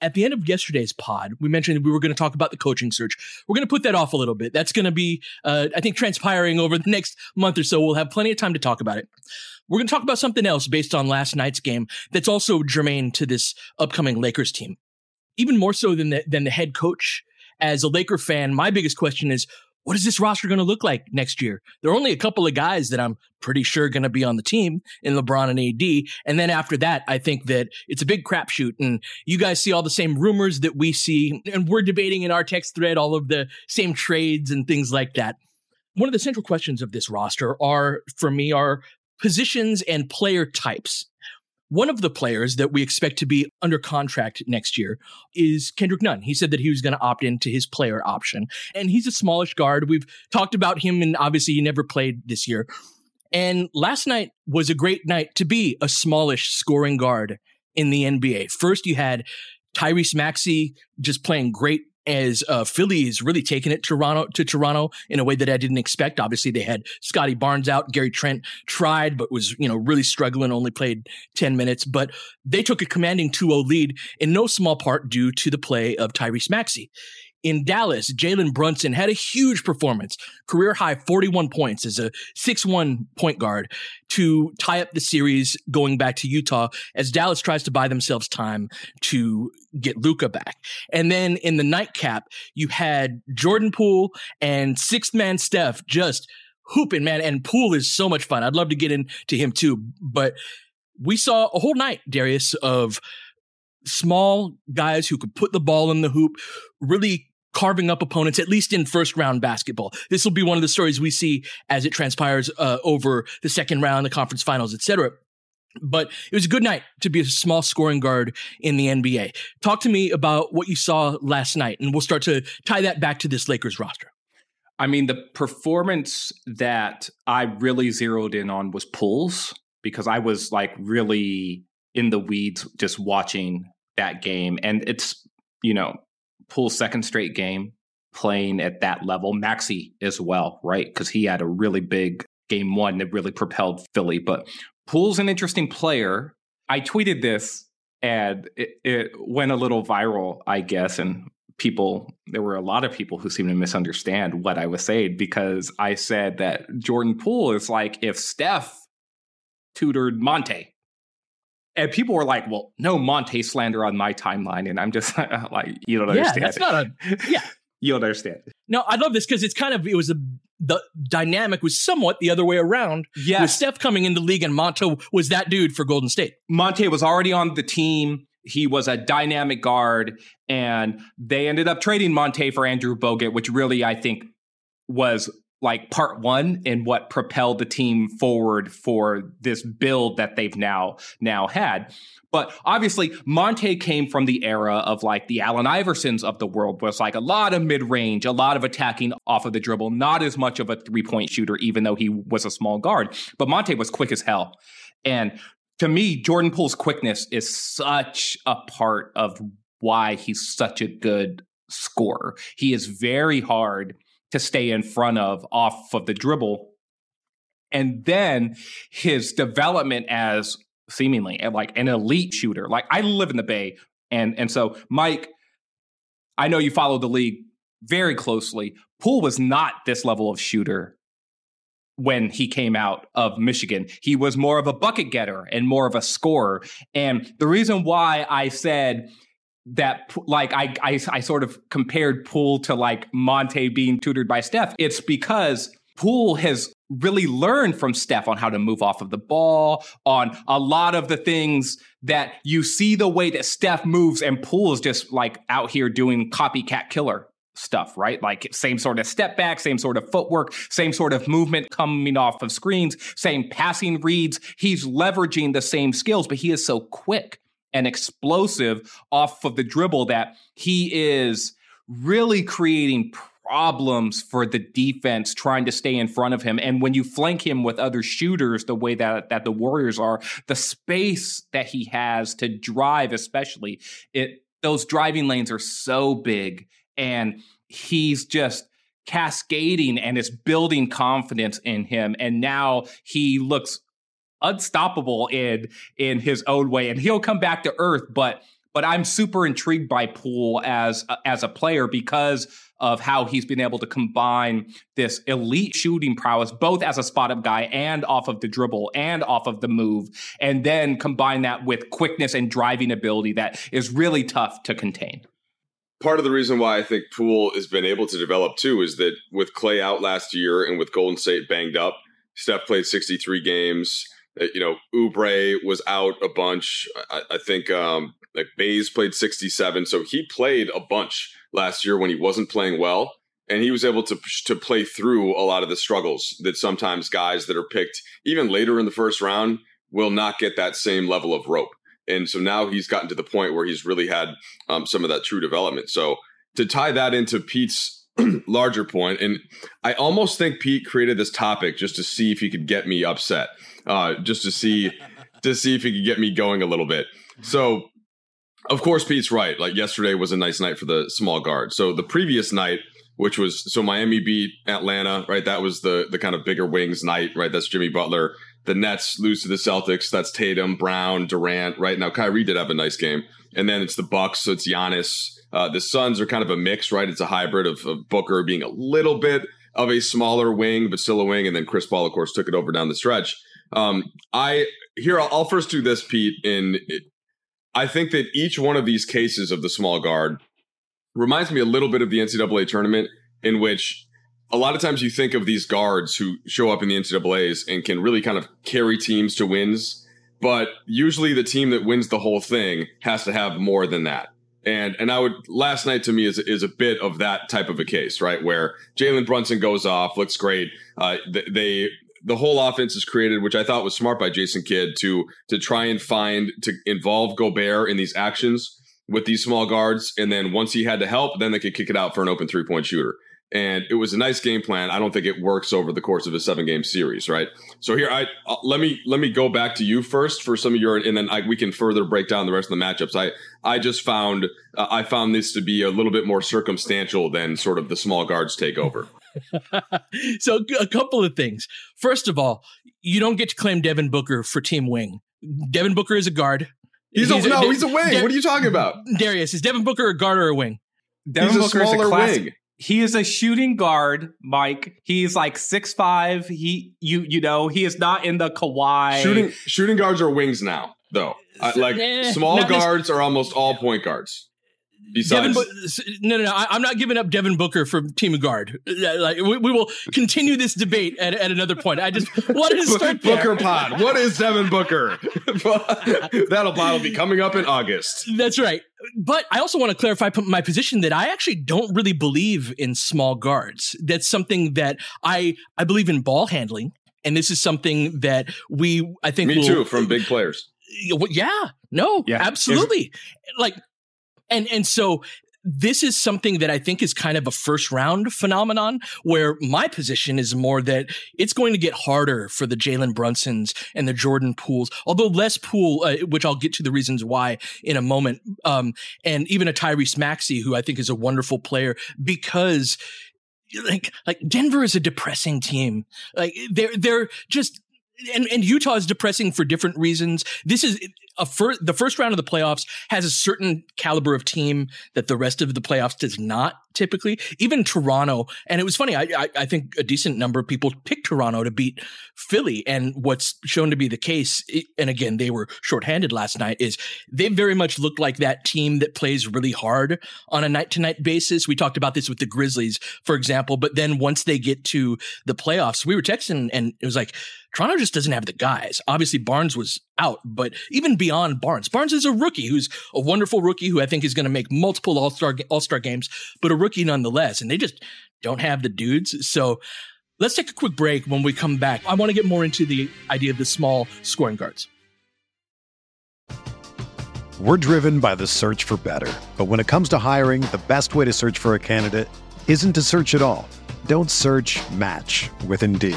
at the end of yesterday's pod, we mentioned that we were going to talk about the coaching search. We're going to put that off a little bit. That's going to be, I think, transpiring over the next month or so. We'll have plenty of time to talk about it. We're going to talk about something else based on last night's game that's also germane to this upcoming Lakers team. Even more so than the head coach. As a Laker fan, my biggest question is, what is this roster going to look like next year? There are only a couple of guys that I'm pretty sure going to be on the team in LeBron and AD. And then after that, I think that it's a big crapshoot. And you guys see all the same rumors that we see. And we're debating in our text thread all of the same trades and things like that. One of the central questions of this roster are, for me, are positions and player types. One of the players that we expect to be under contract next year is Kendrick Nunn. He said that he was going to opt into his player option, and he's a smallish guard. We've talked about him, and obviously he never played this year. And last night was a great night to be a smallish scoring guard in the NBA. First, you had Tyrese Maxey just playing great as Philly is really taking it to Toronto in a way that I didn't expect. Obviously, they had Scottie Barnes out. Gary Trent tried, but was, really struggling, only played 10 minutes. But they took a commanding 2-0 lead, in no small part due to the play of Tyrese Maxey. In Dallas, Jalen Brunson had a huge performance, career-high 41 points as a 6'1 point guard to tie up the series going back to Utah as Dallas tries to buy themselves time to get Luka back. And then in the nightcap, you had Jordan Poole and sixth man Steph just hooping, man. And Poole is so much fun. I'd love to get into him too. But we saw a whole night, Darius, of small guys who could put the ball in the hoop, really carving up opponents, at least in first round basketball. This will be one of the stories we see as it transpires over the second round, the conference finals, etc. But it was a good night to be a small scoring guard in the NBA. Talk to me about what you saw last night, and we'll start to tie that back to this Lakers roster. I mean, the performance that I really zeroed in on was Poole's, because I was like really in the weeds just watching that game. And it's, Poole's second straight game playing at that level. Maxey as well, right? Because he had a really big game one that really propelled Philly. But Poole's an interesting player. I tweeted this and it went a little viral, I guess. And there were a lot of people who seemed to misunderstand what I was saying, because I said that Jordan Poole is like if Steph tutored Monte. And people were like, well, no Monte slander on my timeline. And I'm just like, you don't understand. You don't understand. No, I love this, because it's kind of, the dynamic was somewhat the other way around. Yeah. With Steph coming in the league, and Monta was that dude for Golden State. Monte was already on the team. He was a dynamic guard. And they ended up trading Monte for Andrew Bogut, which really, I think, was like part one in what propelled the team forward for this build that they've now had. But obviously, Monta came from the era of like the Allen Iversons of the world, where it's like a lot of mid-range, a lot of attacking off of the dribble, not as much of a three-point shooter, even though he was a small guard. But Monta was quick as hell. And to me, Jordan Poole's quickness is such a part of why he's such a good scorer. He is very hard to stay in front of off of the dribble. And then his development as seemingly like an elite shooter. Like, I live in the Bay. And so, Mike, I know you follow the league very closely. Poole was not this level of shooter when he came out of Michigan. He was more of a bucket getter and more of a scorer. And the reason why I said that, like, I sort of compared Poole to like Monta being tutored by Steph, it's because Poole has really learned from Steph on how to move off of the ball, on a lot of the things that you see the way that Steph moves, and Poole is just like out here doing copycat killer stuff, right? Like same sort of step back, same sort of footwork, same sort of movement coming off of screens, same passing reads. He's leveraging the same skills, but he is so quick and explosive off of the dribble that he is really creating problems for the defense trying to stay in front of him. And when you flank him with other shooters the way that the Warriors are, the space that he has to drive, especially, those driving lanes are so big. And he's just cascading, and it's building confidence in him. And now he looks unstoppable in his own way, and he'll come back to earth. But I'm super intrigued by Poole as a player because of how he's been able to combine this elite shooting prowess, both as a spot-up guy and off of the dribble and off of the move, and then combine that with quickness and driving ability that is really tough to contain. Part of the reason why I think Poole has been able to develop, too, is that with Klay out last year and with Golden State banged up, Steph played 63 games. You know, Oubre was out a bunch. I think like Bays played 67. So he played a bunch last year when he wasn't playing well. And he was able to play through a lot of the struggles that sometimes guys that are picked even later in the first round will not get that same level of rope. And so now he's gotten to the point where he's really had some of that true development. So to tie that into Pete's larger point, and I almost think Pete created this topic just to see if he could get me upset, just to see if he could get me going a little bit. So, of course, Pete's right. Like yesterday was a nice night for the small guard. So the previous night, which was, so Miami beat Atlanta, right? That was the kind of bigger wings night, right? That's Jimmy Butler. The Nets lose to the Celtics. That's Tatum, Brown, Durant. Right now, Kyrie did have a nice game. And then it's the Bucks. So it's Giannis. The Suns are kind of a mix, right? It's a hybrid of Booker being a little bit of a smaller wing, but still a wing. And then Chris Paul, of course, took it over down the stretch. I'll first do this, Pete. And I think that each one of these cases of the small guard reminds me a little bit of the NCAA tournament, in which a lot of times you think of these guards who show up in the NCAAs and can really kind of carry teams to wins. But usually the team that wins the whole thing has to have more than that. And I would, last night to me is a bit of that type of a case, right? Where Jalen Brunson goes off, looks great. The whole offense is created, which I thought was smart by Jason Kidd to try and to involve Gobert in these actions with these small guards. And then once he had to help, then they could kick it out for an open 3-point shooter. And it was a nice game plan. I don't think it works over the course of a 7-game series, right? So here, let me go back to you first for some of your, and then we can further break down the rest of the matchups. I found this to be a little bit more circumstantial than sort of the small guards take over. So a couple of things. First of all, you don't get to claim Devin Booker for team wing. Devin Booker is a guard. He's a wing. What are you talking about? Darius, is Devin Booker a guard or a wing? Devin Booker is a classic wing. He is a shooting guard, Mike. He's like 6'5". He is not in the Kawhi. Shooting guards are wings now, though. Small guards are almost all point guards. Besides, I'm not giving up Devin Booker for team of guard. Like we will continue this debate at another point. I just wanted to start Booker Pod. What is Devin Booker? That'll be coming up in August. That's right. But I also want to clarify my position that I actually don't really believe in small guards. That's something that I believe in ball handling, and this is something that I think from big players. Absolutely. And so this is something that I think is kind of a first round phenomenon, where my position is more that it's going to get harder for the Jalen Brunsons and the Jordan Pooles, although less Poole, which I'll get to the reasons why in a moment. And even a Tyrese Maxey, who I think is a wonderful player, because like Denver is a depressing team. Like they're just, and Utah is depressing for different reasons. This is the first round of the playoffs has a certain caliber of team that the rest of the playoffs does not typically. Even Toronto, and it was funny, I think a decent number of people picked Toronto to beat Philly, and what's shown to be the case, and again, they were shorthanded last night, is they very much looked like that team that plays really hard on a night-to-night basis. We talked about this with the Grizzlies, for example, but then once they get to the playoffs, we were texting, and it was like, Toronto just doesn't have the guys. Obviously, Barnes was out, but even beyond Barnes. Barnes is a rookie who's a wonderful rookie who I think is going to make multiple all-star games, but a rookie nonetheless, and they just don't have the dudes. So let's take a quick break. When we come back, I want to get more into the idea of the small scoring guards. We're driven by the search for better, but when it comes to hiring, the best way to search for a candidate isn't to search at all. Don't search, match with Indeed.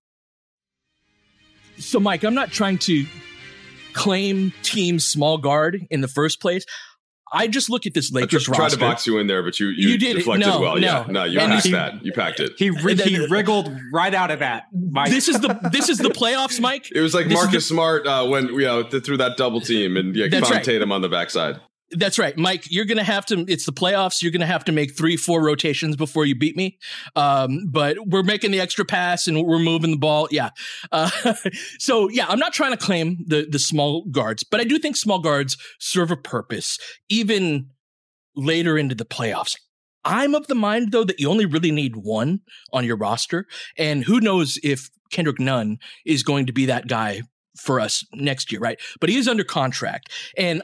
So, Mike, I'm not trying to claim team small guard in the first place. I just look at this Lakers roster. I tried to box you in there, but you did deflected it. You packed that. You packed it. He wriggled right out of that, Mike. This is the playoffs, Mike. It was like this Marcus Smart when through that double team and Kevon Tatum on the backside. That's right, Mike. You're going to have to. It's the playoffs. You're going to have to make 3-4 rotations before you beat me. But we're making the extra pass and we're moving the ball. Yeah. So I'm not trying to claim the small guards, but I do think small guards serve a purpose even later into the playoffs. I'm of the mind, though, that you only really need one on your roster, and who knows if Kendrick Nunn is going to be that guy for us next year, right? But he is under contract, and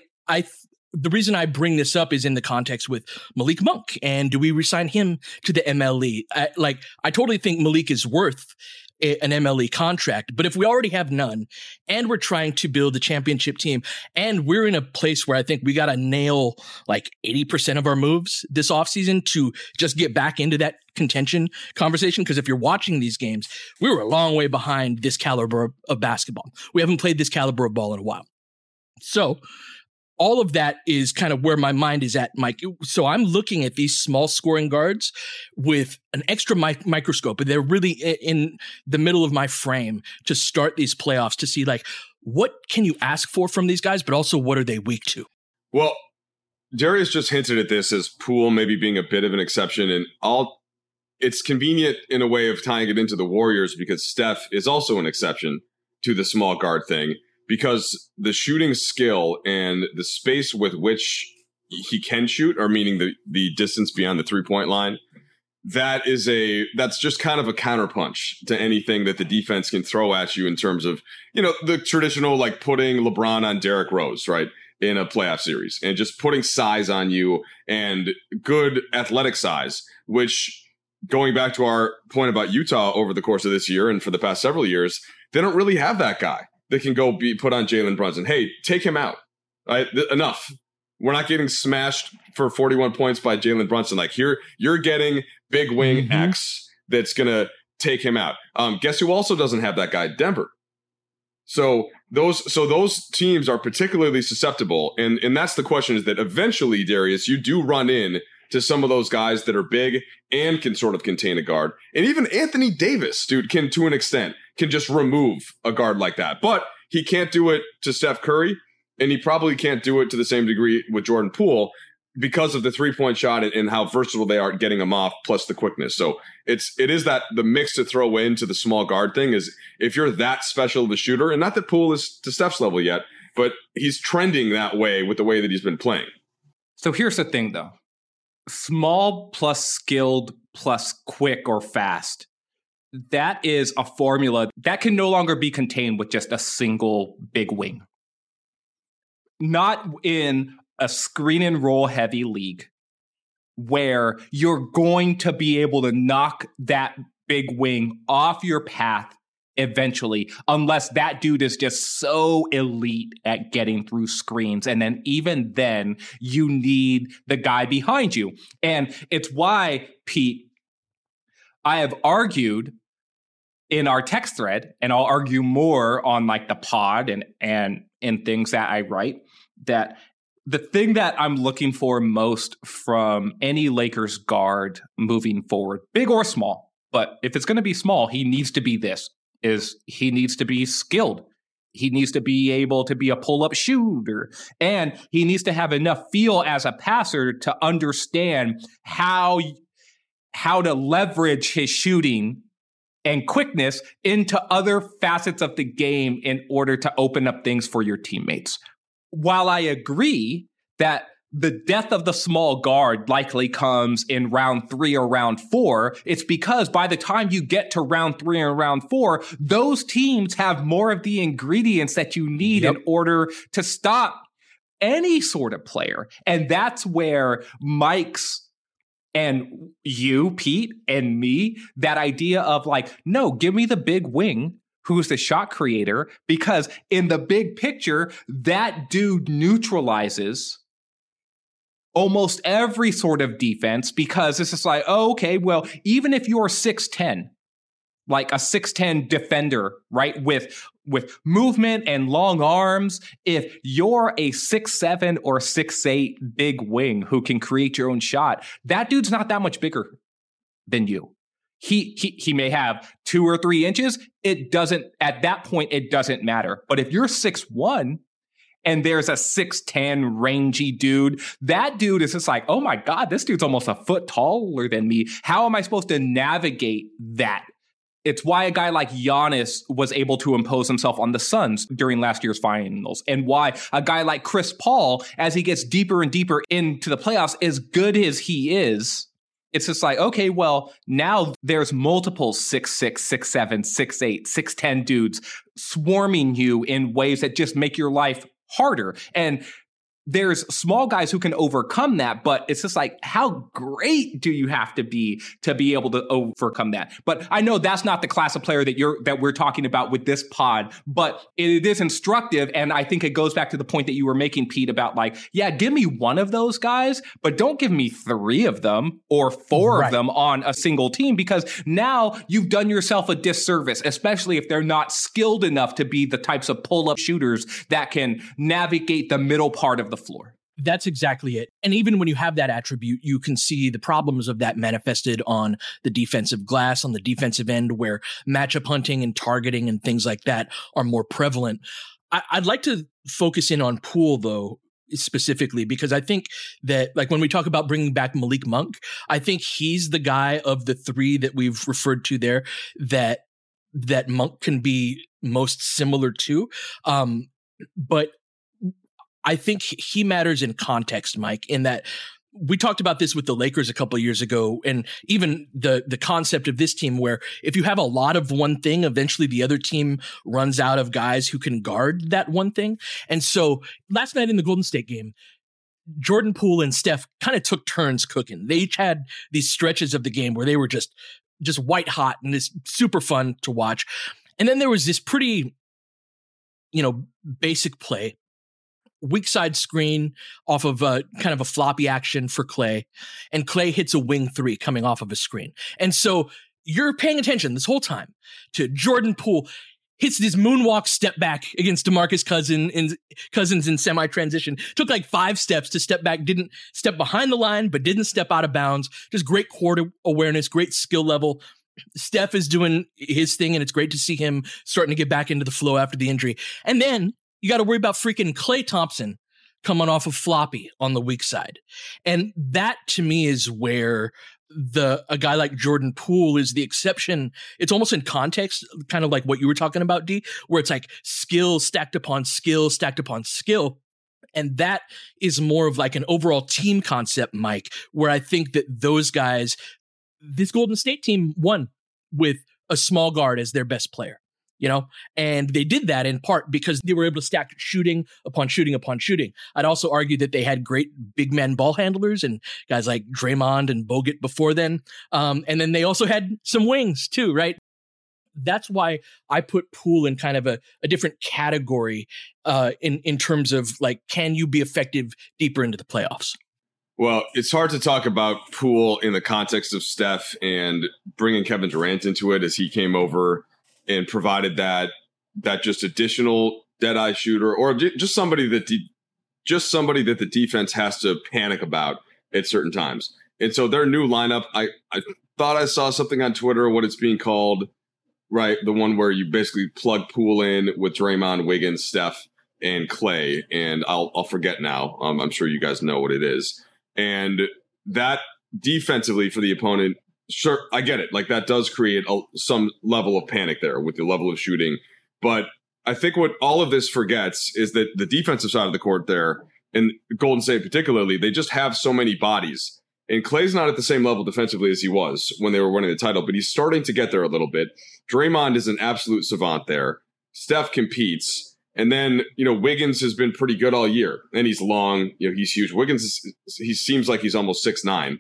the reason I bring this up is in the context with Malik Monk, and do we resign him to the MLE? I totally think Malik is worth an MLE contract, but if we already have none and we're trying to build a championship team and we're in a place where I think we got to nail like 80% of our moves this offseason to just get back into that contention conversation, because if you're watching these games, we were a long way behind this caliber of basketball. We haven't played this caliber of ball in a while. So all of that is kind of where my mind is at, Mike. So I'm looking at these small scoring guards with an extra microscope, and they're really in the middle of my frame to start these playoffs to see, like, what can you ask for from these guys, but also what are they weak to? Well, Darius just hinted at this as Poole maybe being a bit of an exception, and it's convenient in a way of tying it into the Warriors because Steph is also an exception to the small guard thing because the shooting skill and the space with which he can shoot, or meaning the distance beyond the 3-point line, that's just kind of a counterpunch to anything that the defense can throw at you in terms of, you know, the traditional, like putting LeBron on Derrick Rose, right, in a playoff series and just putting size on you and good athletic size, which, going back to our point about Utah over the course of this year and for the past several years, they don't really have that guy that can go be put on Jalen Brunson. Hey, take him out. Right? Enough. We're not getting smashed for 41 points by Jalen Brunson. Like, here, you're getting big wing X that's going to take him out. Guess who also doesn't have that guy? Denver. So those teams are particularly susceptible. And that's the question, is that eventually, Darius, you do run in to some of those guys that are big and can sort of contain a guard. And even Anthony Davis, dude, can, to an extent, can just remove a guard like that. But he can't do it to Steph Curry, and he probably can't do it to the same degree with Jordan Poole because of the three-point shot and how versatile they are at getting them off, plus the quickness. So it is that the mix to throw into the small guard thing is, if you're that special of a shooter, and not that Poole is to Steph's level yet, but he's trending that way with the way that he's been playing. So here's the thing, though. Small plus skilled plus quick or fast. That is a formula that can no longer be contained with just a single big wing. Not in a screen and roll heavy league where you're going to be able to knock that big wing off your path eventually, unless that dude is just so elite at getting through screens. And then even then, you need the guy behind you. And it's why, Pete, I have argued in our text thread, and I'll argue more on like the pod and in things that I write, that the thing that I'm looking for most from any Lakers guard moving forward, big or small, but if it's going to be small, he needs to be this. Is he needs to be skilled. He needs to be able to be a pull-up shooter. And he needs to have enough feel as a passer to understand how to leverage his shooting and quickness into other facets of the game in order to open up things for your teammates. While I agree that the death of the small guard likely comes in round 3 or round 4. It's because by the time you get to round 3 and round 4, those teams have more of the ingredients that you need in order to stop any sort of player. And that's where Mike's and you, Pete, and me, that idea of like, no, give me the big wing who's the shot creator, because in the big picture, that dude neutralizes almost every sort of defense, because it's just like, oh, okay, well, even if you're 6'10", like a 6'10 defender, right, with movement and long arms, if you're a 6'7 or 6'8 big wing who can create your own shot, that dude's not that much bigger than you. He may have 2 or 3 inches. It doesn't, at that point, it doesn't matter. But if you're 6'1", and there's a 6'10 rangy dude, that dude is just like, oh my God, this dude's almost a foot taller than me. How am I supposed to navigate that? It's why a guy like Giannis was able to impose himself on the Suns during last year's finals, and why a guy like Chris Paul, as he gets deeper and deeper into the playoffs, as good as he is, it's just like, okay, well, now there's multiple 6'6", 6'7", 6'8", 6'10 dudes swarming you in ways that just make your life harder. And there's small guys who can overcome that, but it's just like, how great do you have to be able to overcome that? But I know that's not the class of player that we're talking about with this pod, but it is instructive. And I think it goes back to the point that you were making, Pete, about like, yeah, give me one of those guys, but don't give me 3 of them or 4 of them on a single team, because now you've done yourself a disservice, especially if they're not skilled enough to be the types of pull-up shooters that can navigate the middle part of the floor. That's exactly it. And even when you have that attribute, you can see the problems of that manifested on the defensive glass, on the defensive end, where matchup hunting and targeting and things like that are more prevalent. I'd like to focus in on Poole, though, specifically, because I think that, like, when we talk about bringing back Malik Monk, I think he's the guy of the three that we've referred to there that Monk can be most similar to. But I think he matters in context, Mike, in that we talked about this with the Lakers a couple of years ago, and even the concept of this team, where if you have a lot of one thing, eventually the other team runs out of guys who can guard that one thing. And so last night in the Golden State game, Jordan Poole and Steph kind of took turns cooking. They each had these stretches of the game where they were just white hot, and it's super fun to watch. And then there was this pretty, basic play, weak side screen off of a kind of a floppy action for Klay, and Klay hits a wing three coming off of a screen. And so you're paying attention this whole time to Jordan Poole hits this moonwalk step back against DeMarcus Cousins in semi-transition. Took like 5 steps to step back, didn't step behind the line, but didn't step out of bounds. Just great court awareness, great skill level. Steph is doing his thing, and it's great to see him starting to get back into the flow after the injury. And then you got to worry about freaking Klay Thompson coming off of floppy on the weak side. And that, to me, is where a guy like Jordan Poole is the exception. It's almost in context, kind of like what you were talking about, D, where it's like skill stacked upon skill stacked upon skill. And that is more of like an overall team concept, Mike, where I think that those guys, this Golden State team won with a small guard as their best player. And they did that in part because they were able to stack shooting upon shooting upon shooting. I'd also argue that they had great big man ball handlers and guys like Draymond and Bogut before then. And then they also had some wings too, right? That's why I put Poole in kind of a different category in terms of, like, can you be effective deeper into the playoffs? Well, it's hard to talk about Poole in the context of Steph and bringing Kevin Durant into it as he came over and provided that just additional dead-eye shooter, or just somebody that the defense has to panic about at certain times. And so their new lineup, I thought I saw something on Twitter, what it's being called, right? The one where you basically plug Poole in with Draymond, Wiggins, Steph, and Klay. And I'll forget now. I'm sure you guys know what it is. And that defensively for the opponent, sure, I get it. Like, that does create some level of panic there with the level of shooting. But I think what all of this forgets is that the defensive side of the court there, and Golden State particularly, they just have so many bodies. And Klay's not at the same level defensively as he was when they were winning the title, but he's starting to get there a little bit. Draymond is an absolute savant there. Steph competes. And then, Wiggins has been pretty good all year. And he's long. He's huge. Wiggins, he seems like he's almost 6'9".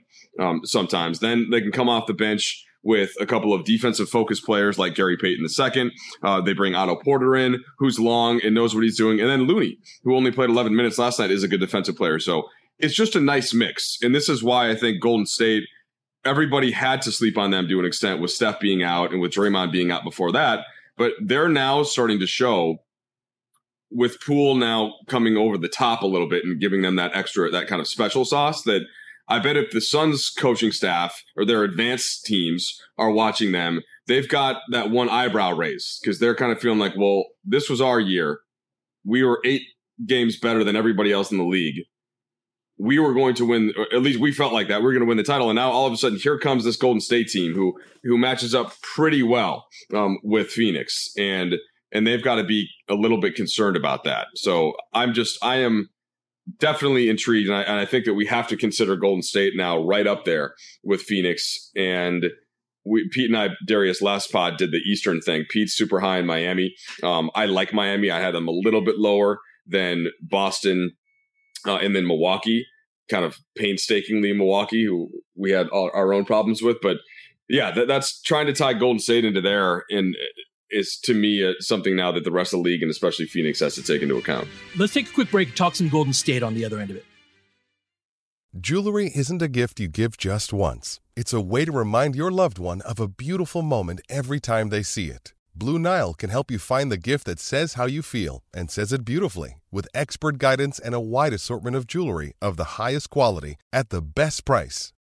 Sometimes then they can come off the bench with a couple of defensive focused players like Gary Payton II. They bring Otto Porter in, who's long and knows what he's doing. And then Looney, who only played 11 minutes last night, is a good defensive player. So it's just a nice mix. And this is why I think Golden State, everybody had to sleep on them to an extent, with Steph being out and with Draymond being out before that. But they're now starting to show, with Poole now coming over the top a little bit and giving them that kind of special sauce, that I bet if the Suns coaching staff or their advanced teams are watching them, they've got that one eyebrow raised, because they're kind of feeling like, well, this was our year. We were 8 games better than everybody else in the league. We were going to win, or at least we felt like that. We were going to win the title. And now all of a sudden, here comes this Golden State team who matches up pretty well with Phoenix. And they've got to be a little bit concerned about that. So I am definitely intrigued, and I think that we have to consider Golden State now right up there with Phoenix. And Pete and I, Darius, last pod did the Eastern thing. Pete's super high in Miami. I like Miami. I had them a little bit lower than Boston, and then Milwaukee, kind of painstakingly Milwaukee, who we had our own problems with. But yeah, that's trying to tie Golden State into there, and is, to me, something now that the rest of the league and especially Phoenix has to take into account. Let's take a quick break and talk some Golden State on the other end of it. Jewelry isn't a gift you give just once. It's a way to remind your loved one of a beautiful moment every time they see it. Blue Nile can help you find the gift that says how you feel and says it beautifully, with expert guidance and a wide assortment of jewelry of the highest quality at the best price.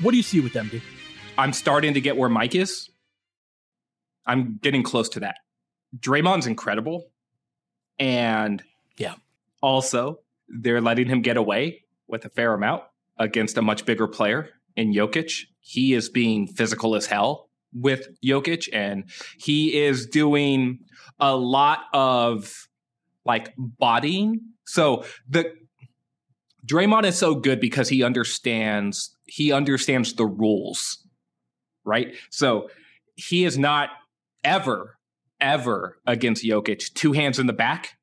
What do you see with them, dude? I'm starting to get where Mike is. I'm getting close to that. Draymond's incredible. And yeah, also, they're letting him get away with a fair amount against a much bigger player in Jokic. He is being physical as hell with Jokic, and he is doing a lot of, like, bodying. So Draymond is so good because he understands the rules, right? So he is not ever, ever against Jokic. Two hands in the back.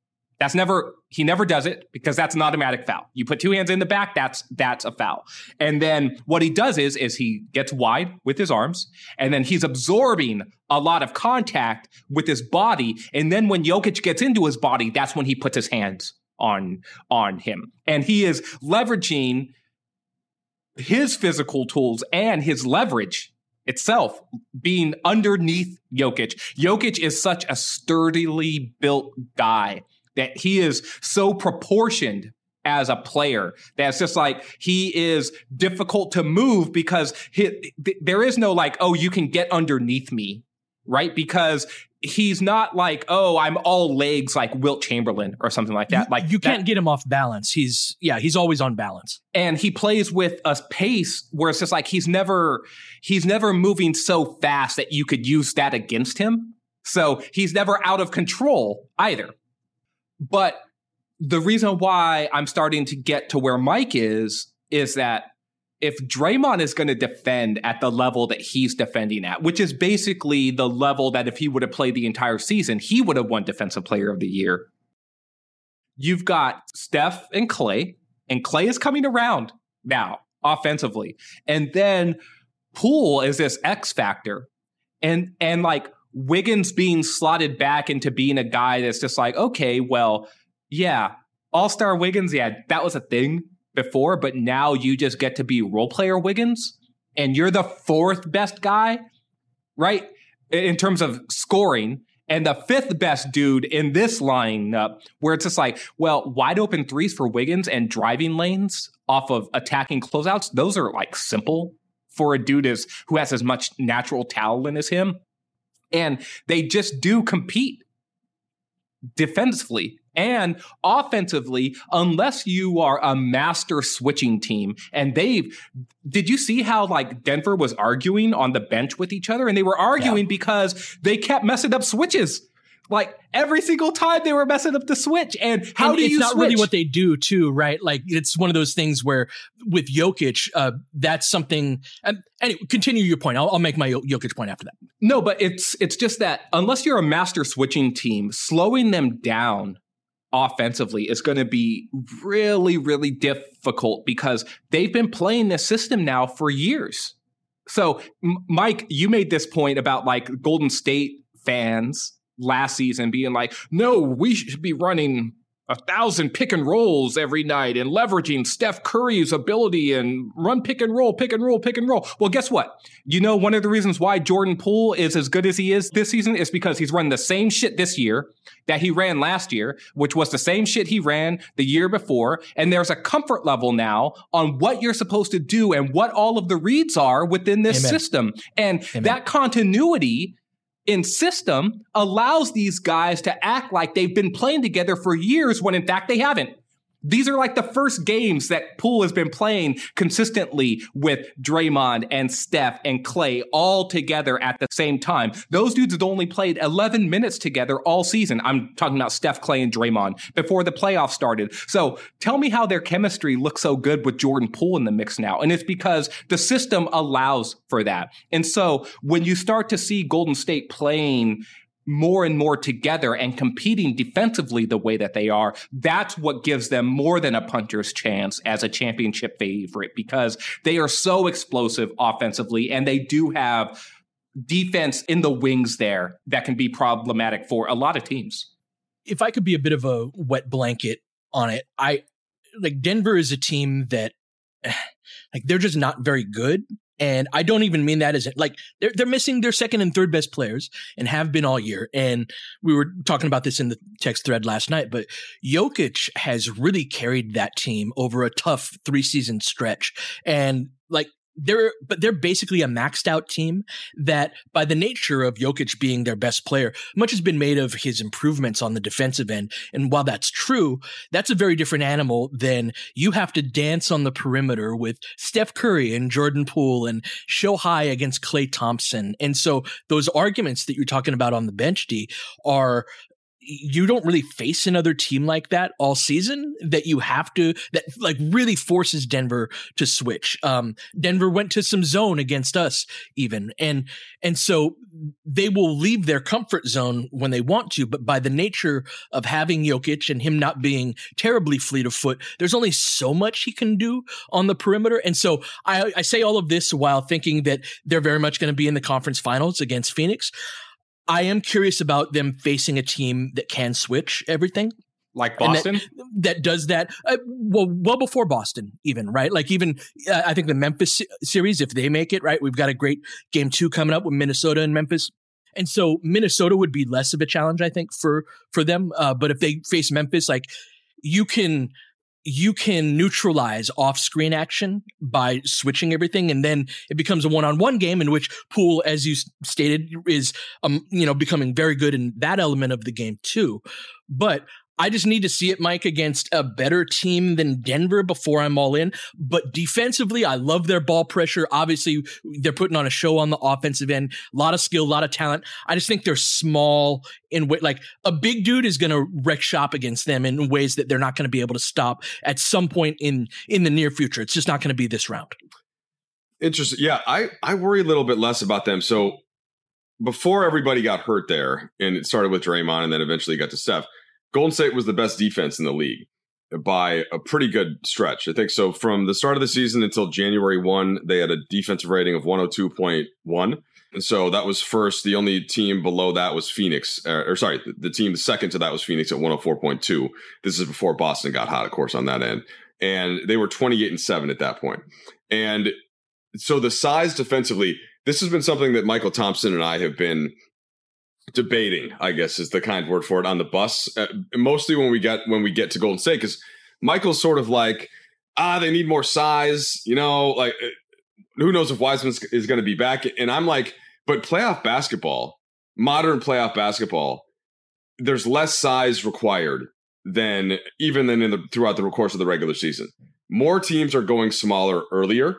He never does it because that's an automatic foul. You put two hands in the back, that's a foul. And then what he does is he gets wide with his arms, and then he's absorbing a lot of contact with his body. And then when Jokic gets into his body, that's when he puts his hands on him. And he is leveraging his physical tools and his leverage itself being underneath Jokic. Jokic is such a sturdily built guy that he is so proportioned as a player that it's just like he is difficult to move because there is no like, oh, you can get underneath me, right? Because he's not like, oh, I'm all legs like Wilt Chamberlain or something like that. Like you can't get him off balance. He's always on balance. And he plays with a pace where it's just like he's never moving so fast that you could use that against him. So he's never out of control either. But the reason why I'm starting to get to where Mike is that if Draymond is going to defend at the level that he's defending at, which is basically the level that if he would have played the entire season, he would have won Defensive Player of the Year. You've got Steph and Klay is coming around now offensively. And then Poole is this X factor. And like Wiggins being slotted back into being a guy that's just like, okay, well, yeah, All-Star Wiggins, yeah, that was a thing before, but now you just get to be role player Wiggins, and you're the fourth best guy, right, in terms of scoring, and the fifth best dude in this lineup, where it's just like, well, wide open threes for Wiggins and driving lanes off of attacking closeouts, those are like simple for a dude who has as much natural talent as him, and they just do compete defensively. And offensively, unless you are a master switching team, and did you see how like Denver was arguing on the bench with each other? And they were arguing because they kept messing up switches. Like every single time they were messing up the switch. And how do you switch? It's not really what they do too, right? Like it's one of those things where with Jokic, that's something. Anyway, continue your point. I'll make my Jokic point after that. No, but it's just that unless you're a master switching team, slowing them down offensively is going to be really, really difficult because they've been playing this system now for years. So, Mike, you made this point about like Golden State fans last season being like, no, we should be running 1,000 pick and rolls every night and leveraging Steph Curry's ability and run pick and roll, pick and roll, pick and roll. Well, guess what? You know, one of the reasons why Jordan Poole is as good as he is this season is because he's run the same shit this year that he ran last year, which was the same shit he ran the year before. And there's a comfort level now on what you're supposed to do and what all of the reads are within this system. And that continuity in system allows these guys to act like they've been playing together for years when in fact they haven't. These are like the first games that Poole has been playing consistently with Draymond and Steph and Klay all together at the same time. Those dudes had only played 11 minutes together all season. I'm talking about Steph, Klay, and Draymond before the playoffs started. So tell me how their chemistry looks so good with Jordan Poole in the mix now. And it's because the system allows for that. And so when you start to see Golden State playing more and more together and competing defensively the way that they are, that's what gives them more than a puncher's chance as a championship favorite, because they are so explosive offensively and they do have defense in the wings there that can be problematic for a lot of teams. If I could be a bit of a wet blanket on it, Denver is a team that they're just not very good. And I don't even mean that as they're missing their second and third best players and have been all year. And we were talking about this in the text thread last night, but Jokic has really carried that team over a tough 3-season stretch. And they're basically a maxed out team that, by the nature of Jokic being their best player, much has been made of his improvements on the defensive end. And while that's true, that's a very different animal than you have to dance on the perimeter with Steph Curry and Jordan Poole and show high against Klay Thompson. And so those arguments that you're talking about on the bench, D, are you don't really face another team like that all season that really forces Denver to switch. Denver went to some zone against us even. And so they will leave their comfort zone when they want to, but by the nature of having Jokic and him not being terribly fleet of foot, there's only so much he can do on the perimeter. And so I say all of this while thinking that they're very much going to be in the conference finals against Phoenix. I am curious about them facing a team that can switch everything. Like Boston? That does that. Well before Boston even, right? I think the Memphis series, if they make it, right? We've got a great game 2 coming up with Minnesota and Memphis. And so Minnesota would be less of a challenge, I think, for them. But if they face Memphis, you can neutralize off-screen action by switching everything, and then it becomes a one-on-one game in which Poole, as you stated, is becoming very good in that element of the game too. But I just need to see it, Mike, against a better team than Denver before I'm all in. But defensively, I love their ball pressure. Obviously, they're putting on a show on the offensive end. A lot of skill, a lot of talent. I just think they're small in way. A big dude is going to wreck shop against them in ways that they're not going to be able to stop at some point in the near future. It's just not going to be this round. Interesting. Yeah, I worry a little bit less about them. So before everybody got hurt there, and it started with Draymond and then eventually got to Steph, Golden State was the best defense in the league by a pretty good stretch, I think. So from the start of the season until January 1, they had a defensive rating of 102.1. And so that was first. The only team below that was Phoenix. The team second to that was Phoenix at 104.2. This is before Boston got hot, of course, on that end. And they were 28-7 at that point. And so the size defensively, this has been something that Michael Thompson and I have been debating, I guess, is the kind word for it, on the bus, mostly when we get to Golden State, because Michael's sort of they need more size, who knows if Wiseman is going to be back, and I'm but modern playoff basketball, there's less size required than throughout the course of the regular season. More teams are going smaller earlier,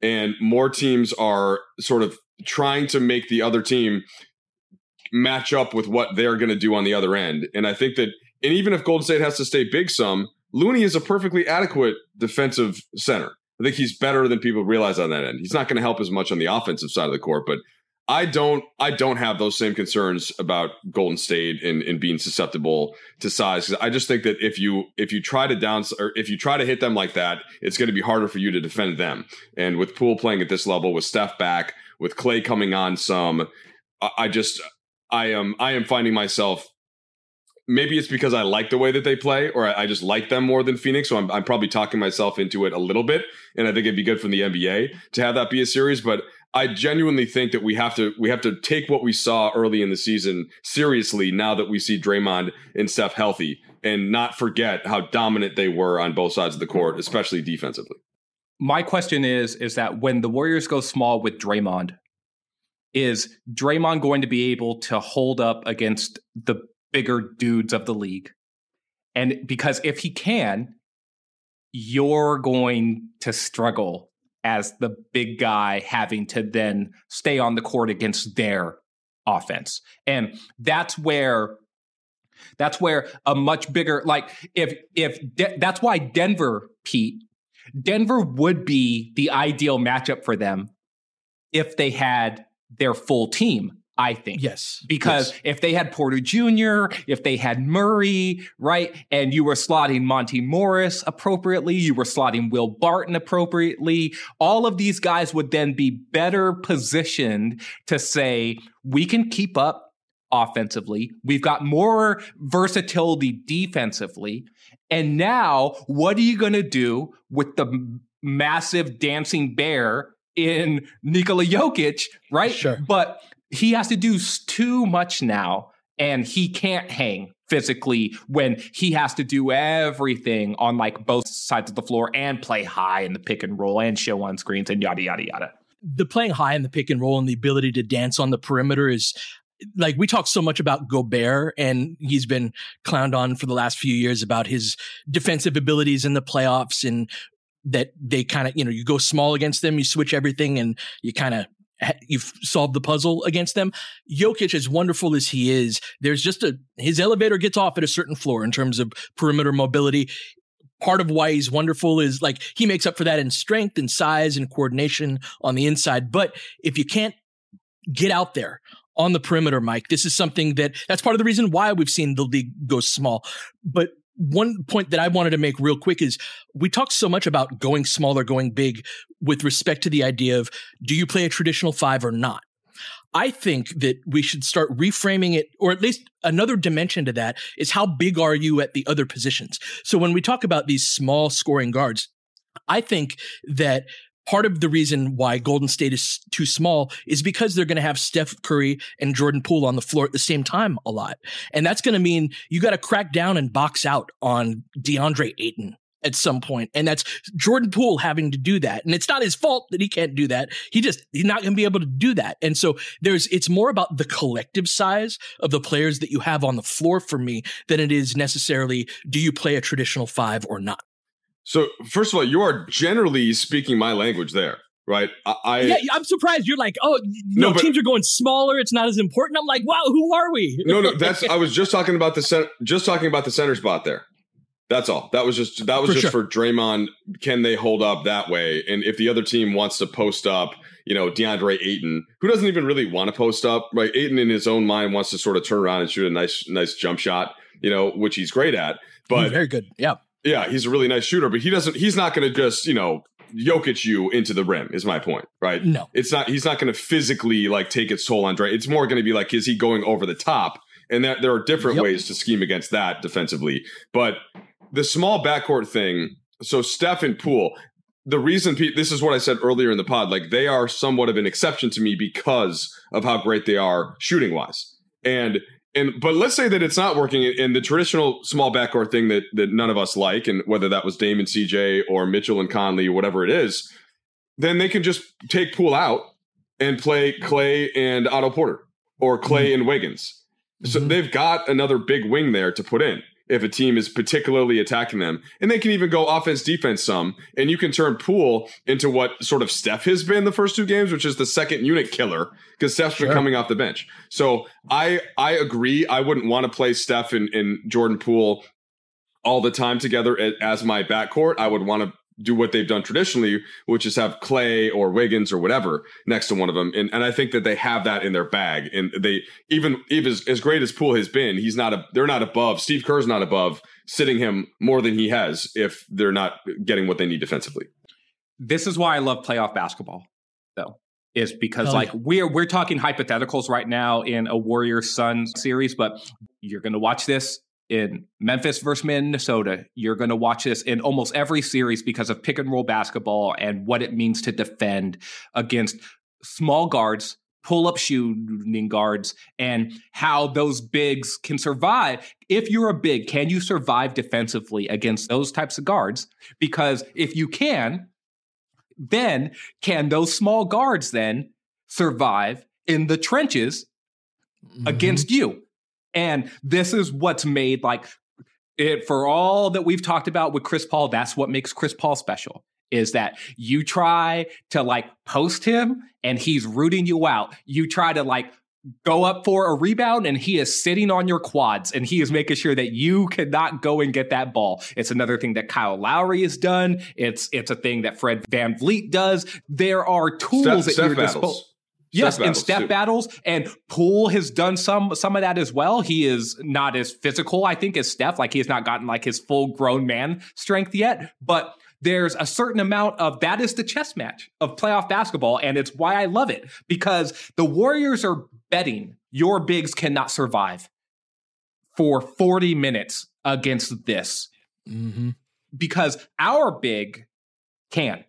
and more teams are sort of trying to make the other team match up with what they're going to do on the other end. And I think that, and even if Golden State has to stay big some, Looney is a perfectly adequate defensive center. I think he's better than people realize on that end. He's not going to help as much on the offensive side of the court, but I don't have those same concerns about Golden State and being susceptible to size. I just think that if you try to hit them like that, it's going to be harder for you to defend them. And with Poole playing at this level, with Steph back, with Klay coming on some, I am finding myself, maybe it's because I like the way that they play, or I just like them more than Phoenix. So I'm probably talking myself into it a little bit. And I think it'd be good for the NBA to have that be a series. But I genuinely think that we have to take what we saw early in the season seriously now that we see Draymond and Steph healthy, and not forget how dominant they were on both sides of the court, especially defensively. My question is that when the Warriors go small with Draymond, is Draymond going to be able to hold up against the bigger dudes of the league? And because if he can, you're going to struggle as the big guy having to then stay on the court against their offense. And that's where a much bigger, that's why Denver, Pete, Denver would be the ideal matchup for them if they had their full team I think. Yes. Because if they had Porter Jr., if they had Murray, right, and you were slotting Monte Morris appropriately, you were slotting Will Barton appropriately, all of these guys would then be better positioned to say, we can keep up offensively. We've got more versatility defensively. And now, what are you going to do with the massive dancing bear in Nikola Jokic, right? Sure. But he has to do too much now, and he can't hang physically when he has to do everything on like both sides of the floor and play high in the pick and roll and show on screens and yada, yada, yada. The playing high in the pick and roll and the ability to dance on the perimeter is like, we talk so much about Gobert, and he's been clowned on for the last few years about his defensive abilities in the playoffs, and that they kind of, you know, you go small against them, you switch everything, and you kind of, you've solved the puzzle against them. Jokic, as wonderful as he is, there's just his elevator gets off at a certain floor in terms of perimeter mobility. Part of why he's wonderful is like he makes up for that in strength and size and coordination on the inside. But if you can't get out there on the perimeter, Mike, this is something that's part of the reason why we've seen the league go small. But one point that I wanted to make real quick is we talk so much about going small or going big with respect to the idea of, do you play a traditional five or not? I think that we should start reframing it, or at least another dimension to that is, how big are you at the other positions? So when we talk about these small scoring guards, I think that part of the reason why Golden State is too small is because they're going to have Steph Curry and Jordan Poole on the floor at the same time a lot. And that's going to mean you got to crack down and box out on DeAndre Ayton at some point. And that's Jordan Poole having to do that. And it's not his fault that he can't do that. He's not going to be able to do that. And so it's more about the collective size of the players that you have on the floor for me than it is necessarily, do you play a traditional five or not? So, first of all, you are generally speaking my language there, right? I'm surprised. You're like, oh, no, teams are going smaller. It's not as important. I'm like, wow, who are we? No, I was just talking about the center spot there. That's all. That was just for Draymond. Can they hold up that way? And if the other team wants to post up, you know, DeAndre Ayton, who doesn't even really want to post up, right? Ayton in his own mind wants to sort of turn around and shoot a nice jump shot, you know, which he's great at. But very good. Yeah. Yeah, he's a really nice shooter, but he's not going to just, you know, Jokic you into the rim is my point, right? No. He's not going to physically like take its toll on Dre. It's more going to be like, is he going over the top? And there are different ways to scheme against that defensively. But the small backcourt thing, so Steph and Poole, the reason, this is what I said earlier in the pod, like they are somewhat of an exception to me because of how great they are shooting wise. But let's say that it's not working in the traditional small backcourt thing that none of us like, and whether that was Dame and CJ or Mitchell and Conley, whatever it is, then they can just take Poole out and play Klay and Otto Porter or Klay and Wiggins. So they've got another big wing there to put in if a team is particularly attacking them. And they can even go offense, defense some, and you can turn Poole into what sort of Steph has been the first two games, which is the second unit killer, because Steph's been coming off the bench. So I agree. I wouldn't want to play Steph and Jordan Poole all the time together as my backcourt. I would want to do what they've done traditionally, which is have Klay or Wiggins or whatever next to one of them. And I think that they have that in their bag. And they, even as great as Poole has been, they're not above, Steve Kerr's not above sitting him more than he has if they're not getting what they need defensively. This is why I love playoff basketball, though, is because we're talking hypotheticals right now in a Warriors-Suns series, but you're going to watch this in Memphis versus Minnesota. You're going to watch this in almost every series because of pick and roll basketball and what it means to defend against small guards, pull-up shooting guards, and how those bigs can survive. If you're a big, can you survive defensively against those types of guards? Because if you can, then can those small guards then survive in the trenches against you? And this is what's made for all that we've talked about with Chris Paul, that's what makes Chris Paul special, is that you try to post him and he's rooting you out. You try to go up for a rebound and he is sitting on your quads and he is making sure that you cannot go and get that ball. It's another thing that Kyle Lowry has done. It's a thing that Fred VanVleet does. There are tools that you're disposing. Yes, in step battles, and Poole has done some of that as well. He is not as physical, I think, as Steph. Like, he has not gotten, like, his full-grown man strength yet, but there's a certain amount of that is the chess match of playoff basketball, and it's why I love it, because the Warriors are betting your bigs cannot survive for 40 minutes against this, because our big can.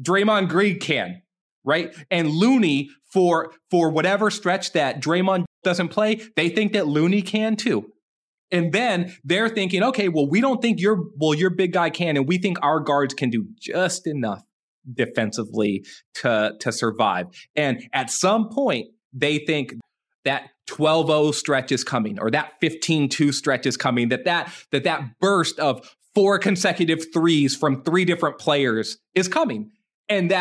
Draymond Green can, right? And Looney, for whatever stretch that Draymond doesn't play, they think that Looney can too. And then they're thinking, okay, well, we don't think your big guy can, and we think our guards can do just enough defensively to survive. And at some point, they think that 12-0 stretch is coming, or that 15-2 stretch is coming, that burst of 4 consecutive threes from 3 different players is coming. And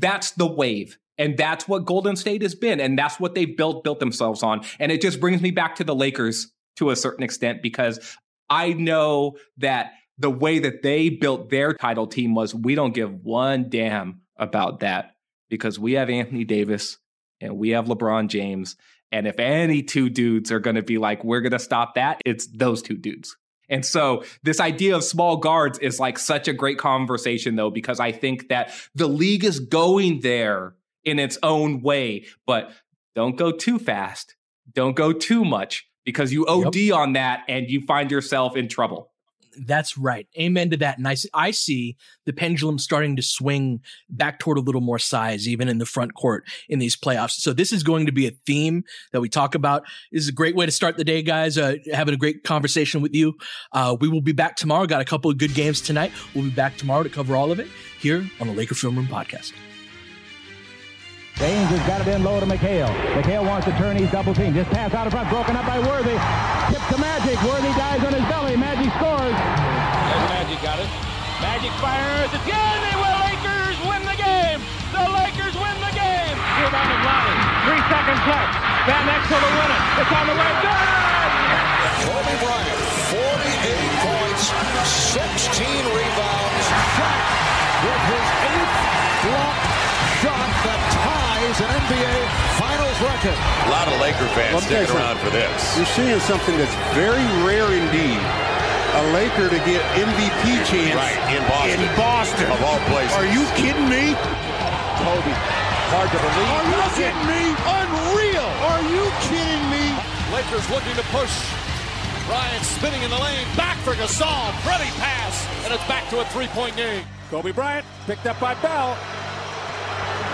that's the wave. And that's what Golden State has been. And that's what they've built themselves on. And it just brings me back to the Lakers to a certain extent, because I know that the way that they built their title team was, we don't give one damn about that, because we have Anthony Davis and we have LeBron James. And if any two dudes are going to be like, we're going to stop that, it's those two dudes. And so this idea of small guards is like such a great conversation, though, because I think that the league is going there in its own way, but don't go too fast. Don't go too much, because you OD on that and you find yourself in trouble. That's right. Amen to that. And I see the pendulum starting to swing back toward a little more size, even in the front court in these playoffs. So this is going to be a theme that we talk about. This is a great way to start the day, guys. Having a great conversation with you. We will be back tomorrow. Got a couple of good games tonight. We'll be back tomorrow to cover all of it here on the Laker Film Room Podcast. James has got it in low to McHale. McHale wants to turn, he's double teamed. Just pass out in front, broken up by Worthy. Tip to Magic. Worthy dives on his belly. Magic scores. There's Magic, got it. Magic fires. It's good. They will. Lakers win the game. The Lakers win the game. Here on the Lottie. 3 seconds left. Van Exel to win it. It's on the way. Good. Kobe Bryant, 48 points, 16 rebounds. Shot with his 8th block shot that an NBA Finals record. A lot of Laker fans sticking around for this. You're seeing something that's very rare indeed. A Laker to get MVP chance in Boston. Of all places. Are you kidding me? Kobe. Hard to believe. Are you kidding me? Unreal. Are you kidding me? Lakers looking to push. Bryant spinning in the lane. Back for Gasol. Pretty pass. And it's back to a three-point game. Kobe Bryant picked up by Bell.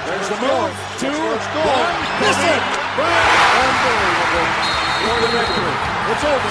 There's the move. 2, 1. Miss it. Unbelievable. For the victory. It's over.